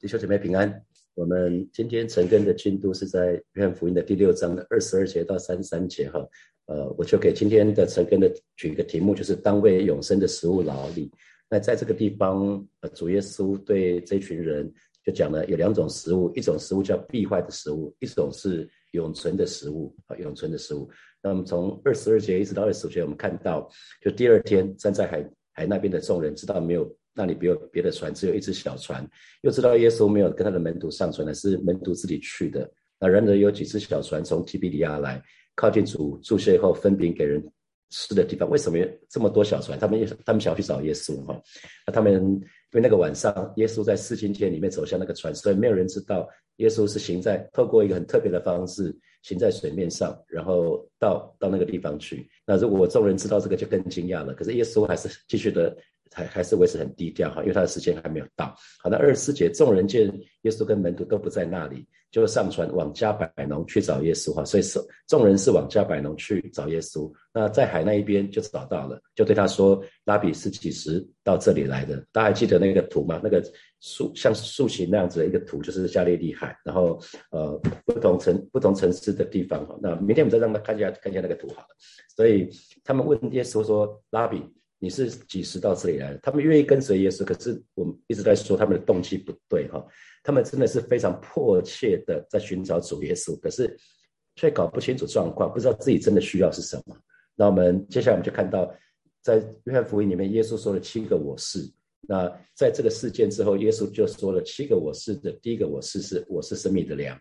弟兄姐妹平安，我们今天晨更的进度是在约翰福音的第6章的22节到33节哈。我就给今天的晨更的取一个题目，就是当为永生的食物劳力。那在这个地方，主耶稣对这群人就讲了有两种食物，一种食物叫必坏的食物，一种是永存的食物啊，永存的食物。那我们从22节一直到25节，我们看到就第二天站在海那边的众人知道没有。那里没有别的船，只有一只小船，又知道耶稣没有跟他的门徒上船，而是门徒自己去的。那然而有几只小船从提比利亚来，靠近主住歇后分饼给人吃的地方。为什么这么多小船？他们想要去找耶稣哈。那他们因为那个晚上耶稣在四旬节里面走向那个船，所以没有人知道耶稣是透过一个很特别的方式行在水面上，然后到那个地方去。那如果众人知道这个就更惊讶了。可是耶稣还是继续的，还是维持很低调哈，因为他的时间还没有到。好，那24节，众人见耶稣跟门徒都不在那里，就上船往加百农去找耶稣哈。所以众人是往加百农去找耶稣。那在海那一边就找到了，就对他说：“拉比是几时到这里来的？”大家还记得那个图吗？那个像竖形那样子的一个图，就是加利利海，然后不同城市的地方哈。那明天我们再让他看一下那个图好了。所以他们问耶稣说：“拉比，你是几时到这里来的？”他们愿意跟随耶稣，可是我们一直在说他们的动机不对哈。他们真的是非常迫切的在寻找主耶稣，可是却搞不清楚状况，不知道自己真的需要是什么。那我们接下来我们就看到，在约翰福音里面，耶稣说了7个我是。那在这个事件之后，耶稣就说了7个我是的第一个我是是我是生命的粮。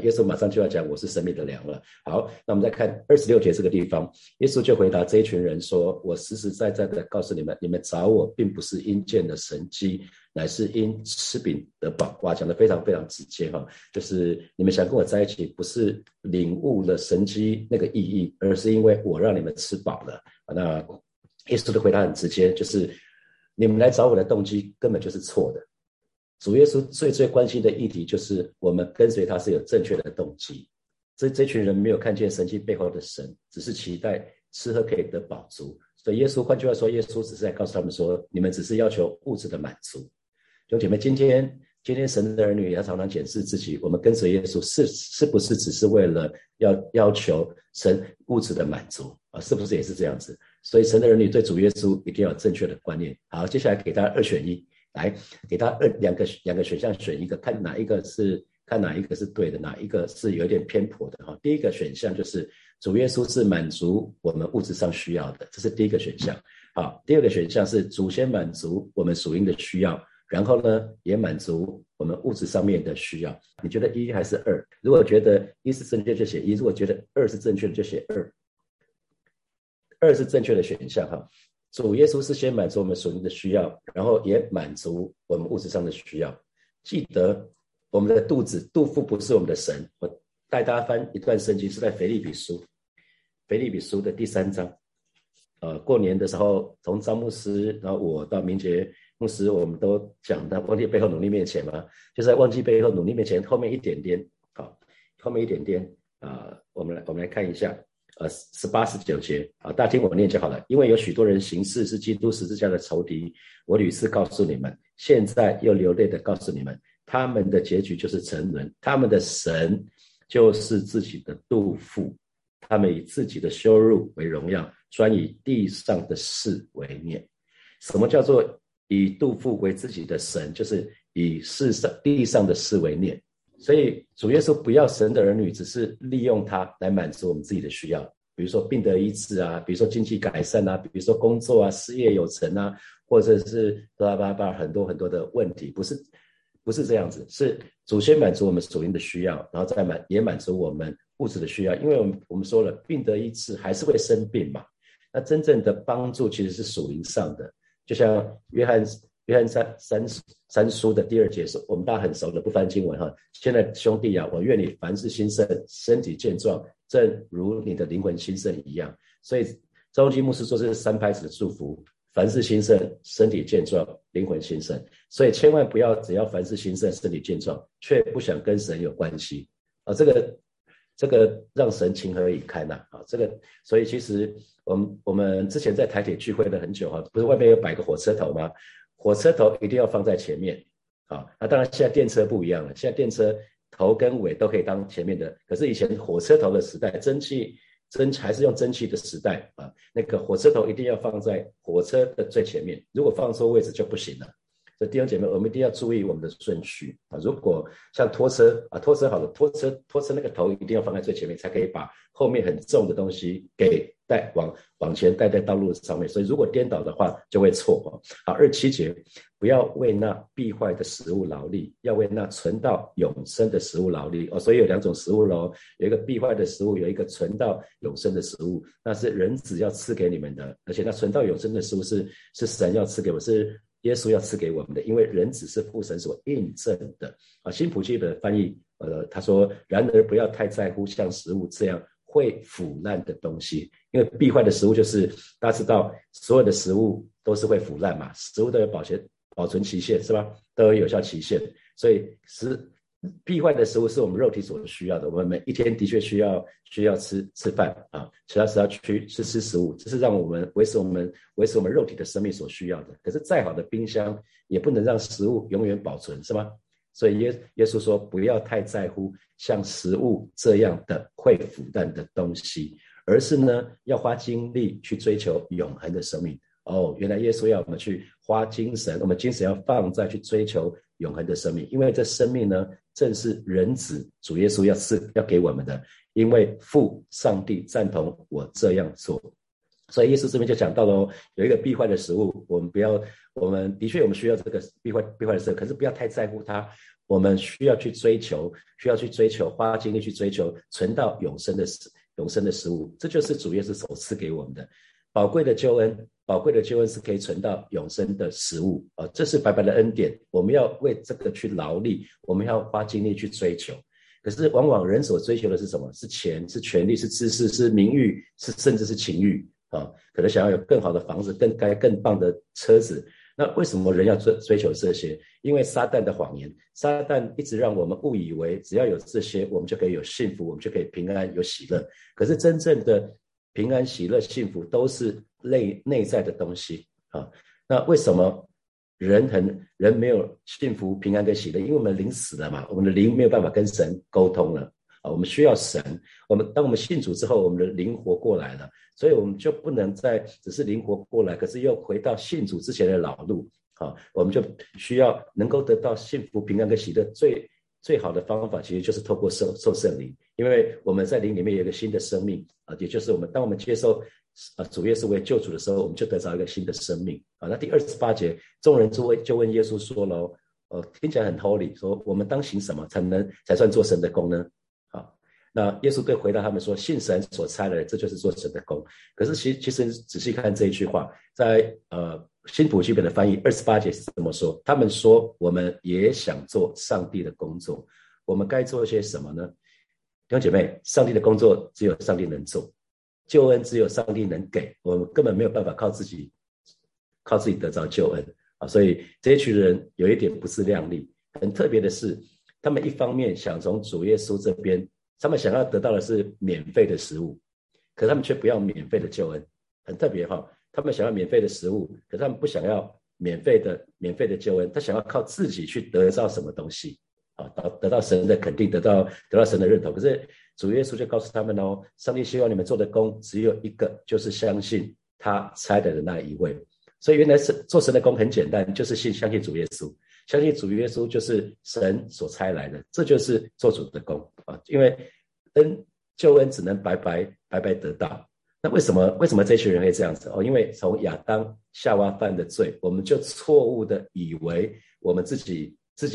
耶稣马上就要讲我是生命的粮了。好，那我们再看26节这个地方，耶稣就回答这一群人说：“我实实在在的告诉你们，你们找我并不是因见了神迹，乃是因吃饼得饱。”哇，讲得非常非常直接哈，就是你们想跟我在一起，不是领悟了神迹那个意义，而是因为我让你们吃饱了。那耶稣的回答很直接，就是你们来找我的动机根本就是错的。主耶稣最最关心的议题就是我们跟随他是有正确的动机。这群人没有看见神迹背后的神，只是期待吃喝可以得饱足。所以耶稣换句话说，耶稣只是在告诉他们说，你们只是要求物质的满足。弟兄姐妹，今天神的儿女也要常常检视自己，我们跟随耶稣是不是只是为了要求神物质的满足啊？是不是也是这样子？所以神的儿女对主耶稣一定要有正确的观念。好，接下来给大家2选1。来给他两个选项，选一个，看哪一个是对的，哪一个是有点偏颇的。第一个选项就是主耶稣是满足我们物质上需要的，这是第一个选项。好，第二个选项是主先满足我们属灵的需要，然后呢也满足我们物质上面的需要。你觉得1还是2？如果觉得1是正确就写1，如果觉得2是正确的就写2。2是正确的选项哈。主耶稣是先满足我们属灵的需要，然后也满足我们物质上的需要。记得我们的肚腹不是我们的神。我带大家翻一段圣经，是在腓立比书的第3章。过年的时候，从张牧师，然后我到明杰牧师，我们都讲到忘记背后努力面前嘛，就是在忘记背后努力面前后面一点点。我们来看一下。18、19节啊，大家听我念就好了。因为有许多人行事是基督十字架的仇敌，我屡次告诉你们，现在又流泪的告诉你们，他们的结局就是沉沦，他们的神就是自己的肚腹，他们以自己的羞辱为荣耀，专以地上的事为念。什么叫做以肚腹为自己的神？就是以地上的事为念。所以主耶稣不要神的儿女只是利用他来满足我们自己的需要，比如说病得医治啊，比如说经济改善啊，比如说工作啊，事业有成啊，或者是很多很多的问题，不是这样子，是主先满足我们属灵的需要，然后再也满足我们物质的需要。因为我们说了，病得医治还是会生病嘛，那真正的帮助其实是属灵上的，就像约翰 三书的第2节说，我们大家很熟的，不翻经文哈。现在兄弟啊，我愿你凡事兴盛，身体健壮，正如你的灵魂兴盛一样。所以张牧师说是3拍子的祝福，凡事兴盛，身体健壮，灵魂兴盛。所以千万不要只要凡事兴盛身体健壮，却不想跟神有关系啊，这个让神情何以堪呐！啊，这个，所以其实我们之前在台铁聚会了很久哈，不是外面有摆个火车头吗？火车头一定要放在前面，啊。那当然现在电车不一样了，现在电车头跟尾都可以当前面的，可是以前火车头的时代，还是用蒸汽的时代啊，那个火车头一定要放在火车的最前面，如果放错位置就不行了。所以弟兄姐妹，我们一定要注意我们的顺序啊！如果像拖车啊，拖车那个头一定要放在最前面，才可以把后面很重的东西给带往前带在道路上面。所以如果颠倒的话，就会错。好，27节，不要为那必坏的食物劳力，要为那存到永生的食物劳力哦。所以有两种食物喽，有一个必坏的食物，有一个存到永生的食物，那是人子要赐给你们的，而且那存到永生的食物是神要赐给我们，是耶稣要赐给我们的，因为人子是父神所印证的啊。新普济本翻译，他说：然而不要太在乎像食物这样会腐烂的东西，因为必坏的食物就是大家知道，所有的食物都是会腐烂嘛，食物都有保存期限是吧？都有有效期限，所以必坏的食物是我们肉体所需要的，我们每一天的确需要吃饭啊，需要去吃食物，这是让我们维持我们肉体的生命所需要的。可是再好的冰箱也不能让食物永远保存，是吗？所以耶稣说，不要太在乎像食物这样的会腐烂的东西，而是呢要花精力去追求永恒的生命。哦，原来耶稣要我们去花精神，我们精神要放在去追求永恒的生命，因为这生命呢正是人子主耶稣要给我们的，因为父上帝赞同我这样做。所以耶稣这边就讲到了，有一个必坏的食物，我们需要这个必坏的食物，可是不要太在乎它，我们需要去追求花精力去追求存到永生的食物，这就是主耶稣所赐给我们的宝贵的救恩，是可以存到永生的食物啊，这是白白的恩典，我们要为这个去劳力，我们要花精力去追求。可是往往人所追求的是什么？是钱，是权力，是知识，是名誉，甚至是情欲啊，可能想要有更好的房子，更棒的车子。那为什么人要追求这些？因为撒旦的谎言，撒旦一直让我们误以为只要有这些我们就可以有幸福，我们就可以平安有喜乐。可是真正的平安喜乐幸福都是内在的东西啊。那为什么人没有幸福平安跟喜乐？因为我们灵死了嘛，我们的灵没有办法跟神沟通了啊，我们需要神，当我们信主之后，我们的灵活过来了，所以我们就不能再只是灵活过来，可是又回到信主之前的老路啊，我们就需要能够得到幸福平安跟喜乐，最好的方法其实就是透过受圣灵，因为我们在灵里面有一个新的生命啊，也就是当我们接受主耶稣为救主的时候，我们就得到一个新的生命啊。那第28节，众人就问耶稣说喽，听起来很 holy， 说我们当行什么才算做神的功呢？啊，那耶稣对回答他们说，信神所差的，这就是做神的功。可是其实仔细看这一句话，在新普济本的翻译28节是这么说，他们说我们也想做上帝的工作，我们该做些什么呢？弟兄姐妹，上帝的工作只有上帝能做，救恩只有上帝能给，我们根本没有办法靠自己得着救恩啊。所以这一群人有一点不自量力，很特别的是，他们一方面想从主耶稣这边，他们想要得到的是免费的食物，可他们却不要免费的救恩，很特别哈。他们想要免费的食物，可是他们不想要免费的救恩，他想要靠自己去得到什么东西啊，得到神的肯定，得到神的认同。可是主耶稣就告诉他们哦，上帝希望你们做的工只有一个，就是相信他差来的那一位。所以原来做神的工很简单，就是相信主耶稣，相信主耶稣就是神所差来的，这就是做主的工啊。因为救恩只能白白得到。那为什么这群人会这样子哦？因为从亚当夏娃犯的罪，我们就错误的以为我们自己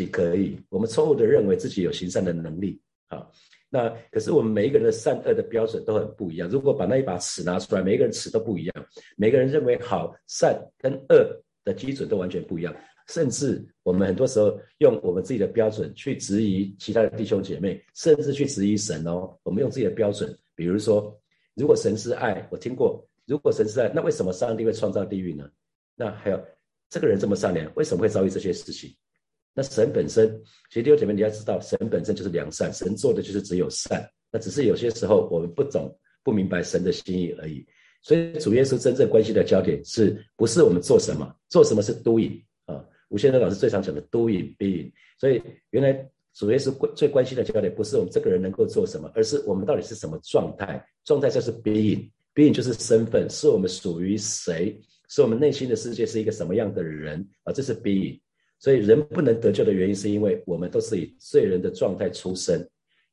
可以，我们错误的认为自己有行善的能力啊。那可是我们每一个人的善恶的标准都很不一样，如果把那一把尺拿出来，每一个人尺都不一样，每个人认为好善跟恶的基准都完全不一样，甚至我们很多时候用我们自己的标准去质疑其他的弟兄姐妹，甚至去质疑神哦。我们用自己的标准，比如说如果神是爱，我听过，如果神是爱，那为什么上帝会创造地狱呢？那还有这个人这么善良，为什么会遭遇这些事情？那神本身，其实弟兄姐妹你要知道，神本身就是良善，神做的就是只有善，那只是有些时候我们不明白神的心意而已。所以主耶稣真正关心的焦点是不是我们做什么，做什么是 doing 啊，吴先生老师最常讲的 doing being。所以原来主耶稣最关心的焦点不是我们这个人能够做什么，而是我们到底是什么状态。状态就是 being， being 就是身份，是我们属于谁，是我们内心的世界是一个什么样的人啊，这是 being。所以人不能得救的原因是因为我们都是以罪人的状态出生，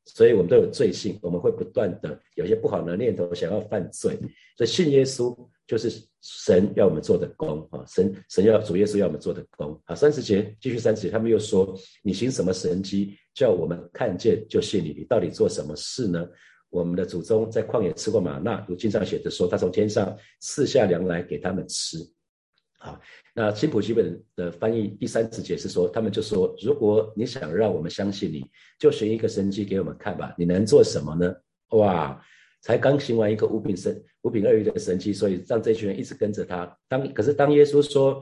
所以我们都有罪性，我们会不断的有些不好的念头想要犯罪。所以信耶稣就是神要我们做的工，神要主耶稣要我们做的工。好，30节继续30节，他们又说，你行什么神迹叫我们看见就信你，你到底做什么事呢？我们的祖宗在旷野吃过玛纳，如经上写着说，他从天上赐下粮来给他们吃。好，那新普基本的翻译第30节是说，他们就说，如果你想让我们相信你，就行一个神迹给我们看吧，你能做什么呢？哇，才刚行完一个五饼二鱼的神迹，所以让这群人一直跟着他。可是当耶稣说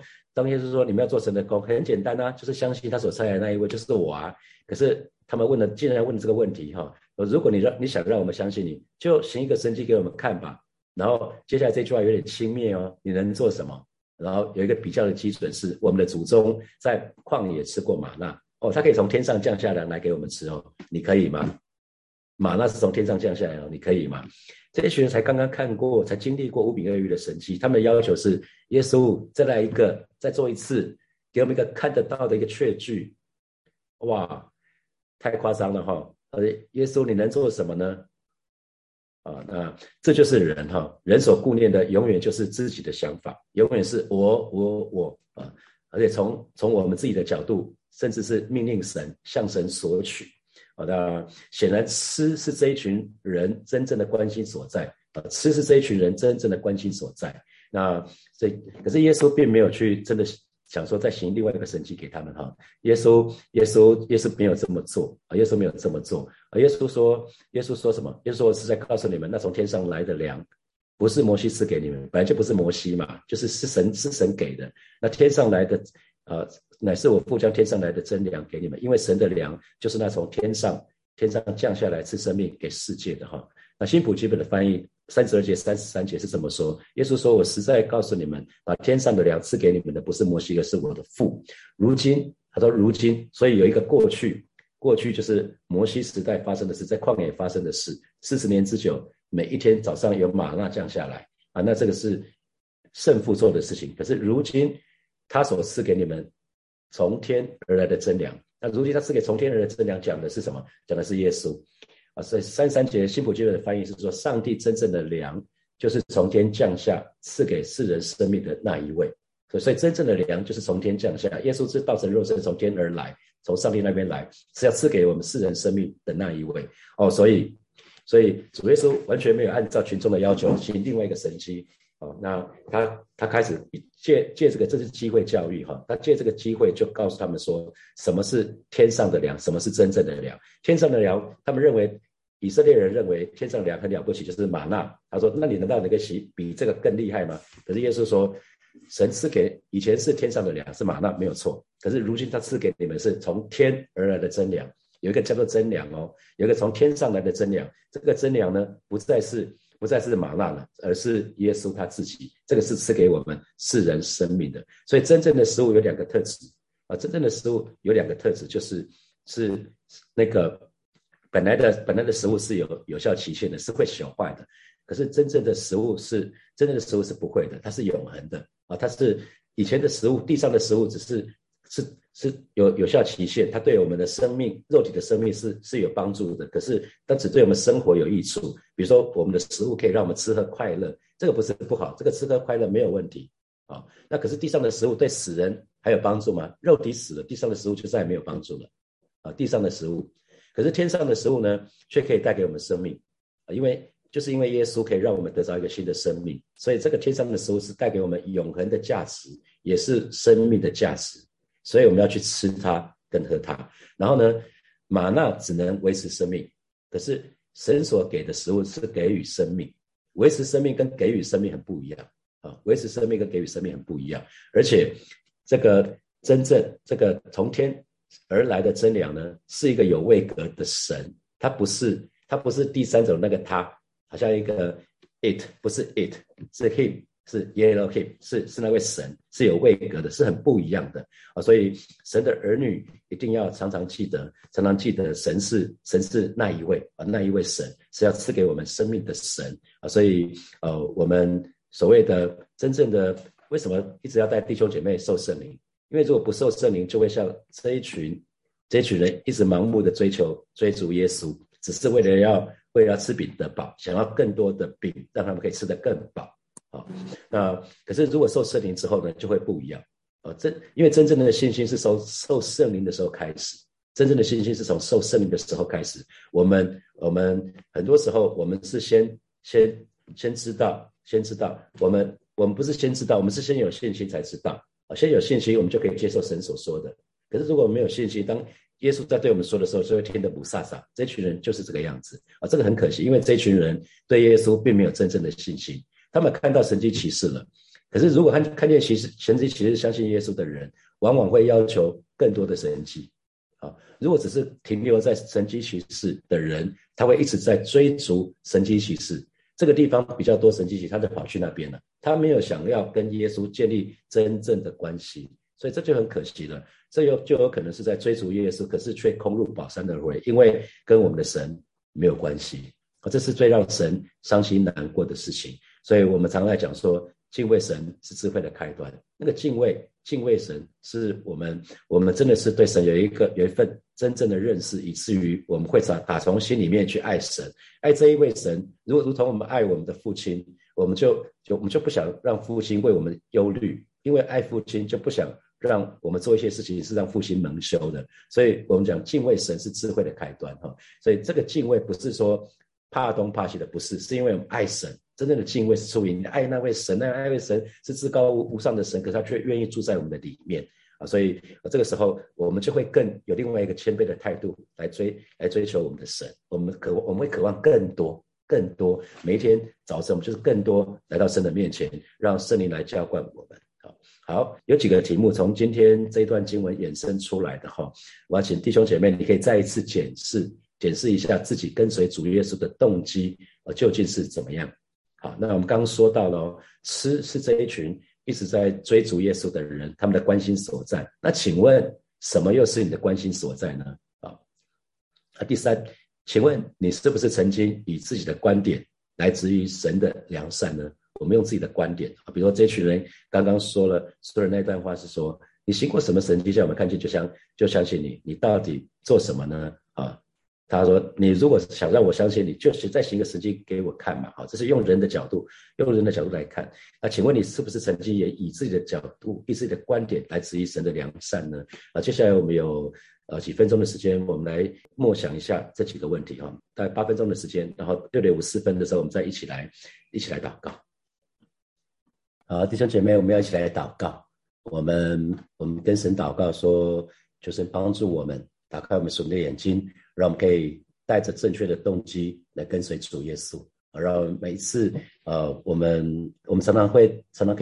你们要做神的工，很简单啊，就是相信他所差来的那一位就是我啊。可是他们竟然问了这个问题哈，如果你想让我们相信你，就行一个神迹给我们看吧。然后接下来这句话有点轻蔑哦，你能做什么？然后有一个比较的基准是，我们的祖宗在旷野吃过玛纳哦，他可以从天上降下粮来给我们吃哦，你可以吗？玛纳是从天上降下来哦，你可以吗？这些人才刚刚看过，才经历过五饼二鱼的神迹，他们的要求是，耶稣再来一个，再做一次，给我们一个看得到的一个确据。哇，太夸张了哈！耶稣你能做什么呢？啊，那这就是人哈，人所顾念的永远就是自己的想法，永远是我啊，而且从我们自己的角度，甚至是命令神，向神索取。好的，显然吃是这一群人真正的关心所在，吃是这一群人真正的关心所在。那所以，可是耶稣并没有去真的想说再行另外一个神迹给他们哈。耶稣没有这么做啊，耶稣没有这么做啊。耶稣说什么？耶稣说是在告诉你们，那从天上来的粮，不是摩西赐给你们，本来就不是摩西嘛，就是是神给的。那天上来的乃是我父将天上来的真粮给你们，因为神的粮就是那从天上降下来赐生命给世界的哈。那新普基本的翻译32节33节是这么说，耶稣说，我实在告诉你们，把天上的粮赐给你们的不是摩西，而是我的父。如今他说，如今，所以有一个过去就是摩西时代发生的事，在旷野发生的事，40年之久，每一天早上有玛纳降下来啊，那这个是圣父做的事情。可是如今他所赐给你们从天而来的真粮，那如今他赐给从天而来的真粮讲的是什么？讲的是耶稣啊。所以33节新普基本的翻译是说，上帝真正的粮就是从天降下赐给世人生命的那一位。所以真正的粮就是从天降下，耶稣是道成肉身，从天而来，从上帝那边来，是要赐给我们世人生命的那一位哦。所以主耶稣完全没有按照群众的要求行另外一个神迹哦。那他开始借这个，这是机会教育哈。他借这个机会就告诉他们说，什么是天上的粮，什么是真正的粮。天上的粮，他们认为以色列人认为天上的粮很了不起，就是玛纳。他说，那你难道能够比这个更厉害吗？可是耶稣说，神赐给以前是天上的粮是玛纳没有错，可是如今他赐给你们是从天而来的真粮，有一个叫做真粮哦，有一个从天上来的真粮。这个真粮呢，不再是玛纳了，而是耶稣他自己，这个是赐给我们世人生命的。所以真正的食物有两个特质啊，真正的食物有两个特质，就是那个本来的食物是有有效期限的，是会朽坏的。可是真正的食物是不会的，它是永恒的啊，它是以前的食物，地上的食物只是有效期限，它对我们的生命，肉体的生命是有帮助的，可是它只对我们生活有益处。比如说我们的食物可以让我们吃喝快乐，这个不是不好，这个吃喝快乐没有问题啊。那可是地上的食物对死人还有帮助吗？肉体死了，地上的食物就再也没有帮助了啊，地上的食物。可是天上的食物呢，却可以带给我们生命啊，因为耶稣可以让我们得到一个新的生命，所以这个天上的食物是带给我们永恒的价值，也是生命的价值，所以我们要去吃它跟喝它。然后呢，玛纳只能维持生命，可是神所给的食物是给予生命，维持生命跟给予生命很不一样啊，维持生命跟给予生命很不一样。而且这个从天而来的真粮呢，是一个有位格的神，它不是第三种那个他，好像一个 it， 不是 it， 是 him，是耶和华，是那位神，是有位格的，是很不一样的啊！所以神的儿女一定要常常记得神是那一位啊，那一位神是要赐给我们生命的神啊！所以我们所谓的真正的为什么一直要带弟兄姐妹受圣灵？因为如果不受圣灵，就会像这一群人一直盲目的追逐耶稣，只是为了要吃饼得饱，想要更多的饼，让他们可以吃得更饱。好，那可是如果受圣灵之后呢，就会不一样。因为真正的信心是从受圣灵的时候开始，真正的信心是从受圣灵的时候开始。我们很多时候我们是先知道，我们不是先知道，我们是先有信心才知道。先有信心，我们就可以接受神所说的。可是如果我们没有信心，当耶稣在对我们说的时候，就会听得不飒飒。这群人就是这个样子啊，这个很可惜，因为这群人对耶稣并没有真正的信心。他们看到神迹奇事了，可是如果看见神迹奇事，相信耶稣的人，往往会要求更多的神迹。如果只是停留在神迹奇事的人，他会一直在追逐神迹奇事。这个地方比较多神迹奇事，他就跑去那边了。他没有想要跟耶稣建立真正的关系，所以这就很可惜了。这就有可能是在追逐耶稣，可是却空入宝山而回，因为跟我们的神没有关系。这是最让神伤心难过的事情。所以我们常来讲说，敬畏神是智慧的开端。那个敬畏神是我们真的是对神有一份真正的认识，以至于我们会打从心里面去爱神，爱这一位神。如果如同我们爱我们的父亲，我们就不想让父亲为我们忧虑，因为爱父亲就不想让我们做一些事情是让父亲蒙羞的。所以我们讲敬畏神是智慧的开端。所以这个敬畏不是说怕东怕西的，不是，是因为我们爱神。真正的敬畏是出于爱那位神，那位神是至高无上的神，可是他却愿意住在我们的里面啊！所以这个时候我们就会更有另外一个谦卑的态度来追求我们的神。我们会渴望更多，每一天早晨我们就是更多来到神的面前，让圣灵来浇灌我们。好，有几个题目从今天这一段经文衍生出来的哈，我要请弟兄姐妹，你可以再一次检视一下自己跟随主耶稣的动机究竟是怎么样。好，那我们刚刚说到了，吃是这一群一直在追逐耶稣的人他们的关心所在。那请问什么又是你的关心所在呢？好，第三，请问你是不是曾经以自己的观点来质疑神的良善呢？我们用自己的观点，比如说这群人刚刚说了那段话是说，你行过什么神迹叫我们看见，就相信你，你到底做什么呢？啊，他说你如果想让我相信你，就再行个神迹给我看嘛。好，这是用人的角度来看。那请问你是不是曾经也以自己的角度以自己的观点来质疑神的良善呢？接下来我们有几分钟的时间，我们来默想一下这几个问题啊，大概8分钟的时间，然后6:54的时候我们再一起来祷告。好，弟兄姐妹，我们要一起来祷告。我们跟神祷告说，求神帮助我们打开我们属灵的眼睛，让我们可以带着正确的动机来跟随主耶稣。让每一次我们常常可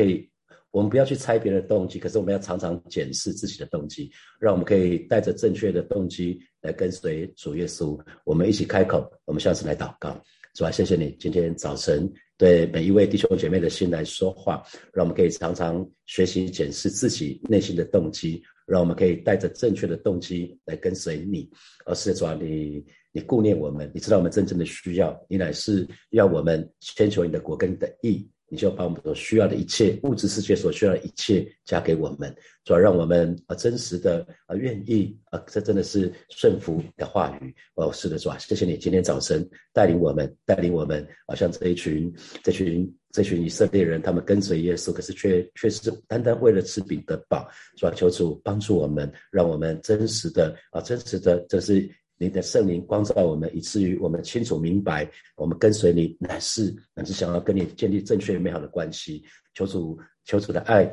以，我们不要去猜别人的动机，可是我们要常常检视自己的动机，让我们可以带着正确的动机来跟随主耶稣。我们一起开口，我们向神来祷告。主啊，谢谢你今天早晨对每一位弟兄姐妹的心来说话，让我们可以常常学习检视自己内心的动机，让我们可以带着正确的动机来跟随你。是主啊，你顾念我们，你知道我们真正的需要，你乃是要我们先求你的国跟你的义，你就把我们所需要的一切，物质世界所需要的一切加给我们。主啊，让我们真实的愿意这真的是顺服你的话语。是的，主啊，谢谢你今天早晨带领我们像这群以色列人，他们跟随耶稣，可是却是单单为了吃饼得饱。主啊，求主帮助我们，让我们真实的这是你的圣灵光照我们，以至于我们清楚明白，我们跟随你乃是想要跟你建立正确美好的关系。求主的爱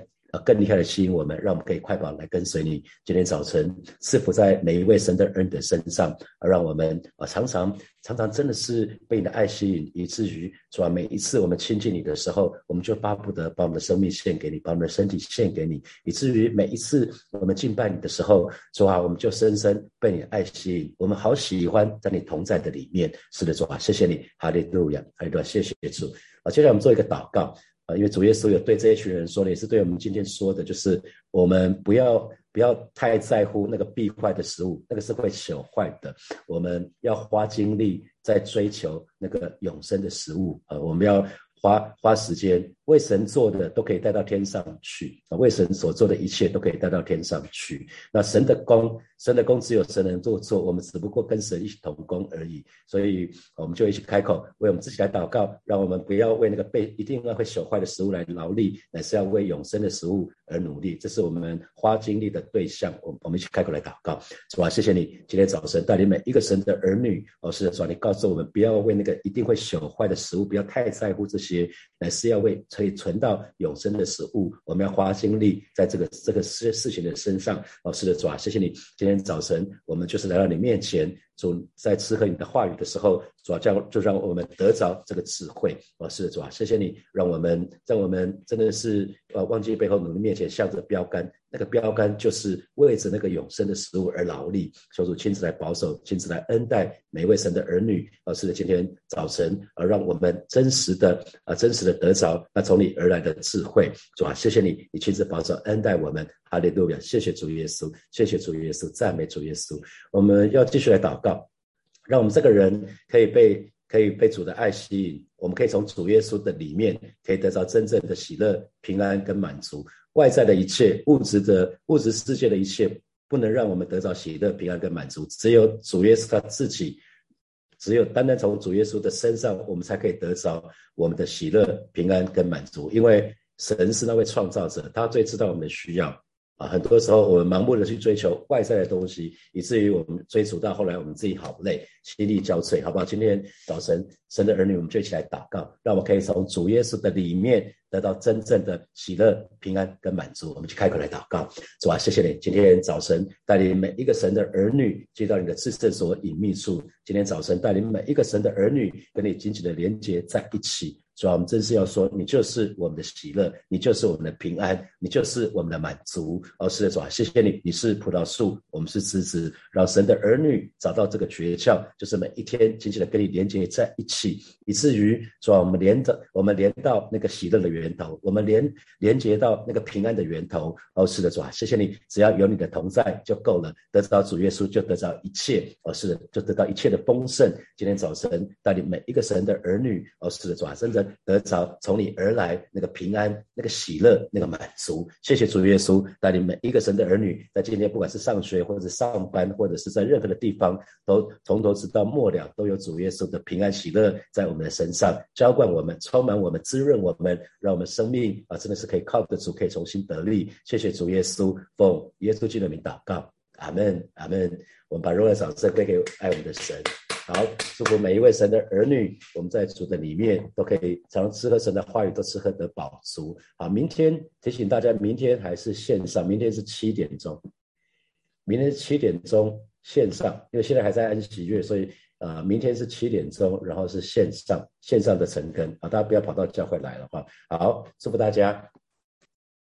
更厉害的吸引我们，让我们可以快跑来跟随你。今天早晨赐福在每一位神的儿女的身上，让我们常常真的是被你的爱吸引，以至于主啊，每一次我们亲近你的时候，我们就巴不得把我们的生命献给你，把我们的身体献给你，以至于每一次我们敬拜你的时候，主啊，我们就深深被你的爱吸引，我们好喜欢在你同在的里面。是的，主啊，谢谢你，哈利路亚，哈利路亚，谢谢主。接下来我们做一个祷告。因为主耶稣有对这一群人说的，也是对我们今天说的，就是我们不要太在乎那个必坏的食物，那个是会朽坏的，我们要花精力在追求那个永生的食物，我们要花时间，为神做的都可以带到天上去，为神所做的一切都可以带到天上去。那神的工只有神能够做，我们只不过跟神一起同工而已。所以我们就一起开口为我们自己来祷告，让我们不要为那个一定要会朽坏的食物来劳力，乃是要为永生的食物而努力，这是我们花精力的对象。我们一起开口来祷告。主啊，谢谢你今天早晨带领每一个神的儿女，是的，主啊，你告诉我们不要为那个一定会朽坏的食物不要太在乎这些，乃是要为可以存到永生的食物，我们要花精力在这个事情的身上。是的，主啊，谢谢你今天早晨我们就是来到你面前，主，在吃喝你的话语的时候，主啊，就让我们得着这个智慧。是的，主啊，谢谢你让我们真的是忘记背后，努力面前向着标杆，那个标杆就是为着那个永生的食物而劳力。求主亲自来保守，亲自来恩待每一位神的儿女。是的，今天早晨让我们真实的得着那从你而来的智慧。主啊，谢谢你，你亲自保守恩待我们。哈利路亚，谢谢主耶稣，谢谢主耶稣，赞美主耶稣。我们要继续来祷告，让我们这个人可以被主的爱吸引，我们可以从主耶稣的里面可以得到真正的喜乐、平安跟满足。外在的一切，物质世界的一切，不能让我们得到喜乐、平安跟满足，只有主耶稣他自己，只有单单从主耶稣的身上，我们才可以得着我们的喜乐、平安跟满足。因为神是那位创造者，他最知道我们的需要。很多时候我们盲目的去追求外在的东西，以至于我们追逐到后来我们自己好累，心力交瘁，好不好？今天早晨神的儿女，我们就一起来祷告，让我们可以从主耶稣的里面得到真正的喜乐、平安跟满足。我们去开口来祷告。主啊，谢谢你今天早晨带领每一个神的儿女接到你的至圣所隐秘处，今天早晨带领每一个神的儿女跟你紧紧的连结在一起。主啊，我们真是要说，你就是我们的喜乐，你就是我们的平安，你就是我们的满足。是的，主啊，谢谢你，你是葡萄树，我们是枝子，让神的儿女找到这个诀窍，就是每一天紧紧的跟你连接在一起，以至于主啊，我们连到那个喜乐的源头，我们连接到那个平安的源头。是的，主啊，谢谢你，只要有你的同在就够了，得到主耶稣就得到一切。是的，就得到一切的丰盛。今天早晨带领每一个神的儿女，是的，主啊，真的得着从你而来那个平安、那个喜乐、那个满足。谢谢主耶稣带领每一个神的儿女，在今天不管是上学或者上班或者是在任何的地方，都从头直到末了都有主耶稣的平安喜乐在我们的身上浇灌我们，充满我们，滋润我们，让我们生命真的是可以靠着主可以重新得力。谢谢主耶稣，奉耶稣基督的名祷告，阿们，阿们。我们把荣耀掌声归给爱我们的神。好，祝福每一位神的儿女，我们在主的里面都可以常吃喝神的话语，都吃喝得饱足。好，明天提醒大家，明天还是线上，明天是7点钟，明天是7点钟线上，因为现在还在安息月，所以明天是7点钟，然后是线上的晨更啊，大家不要跑到教会来了哈。好，祝福大家。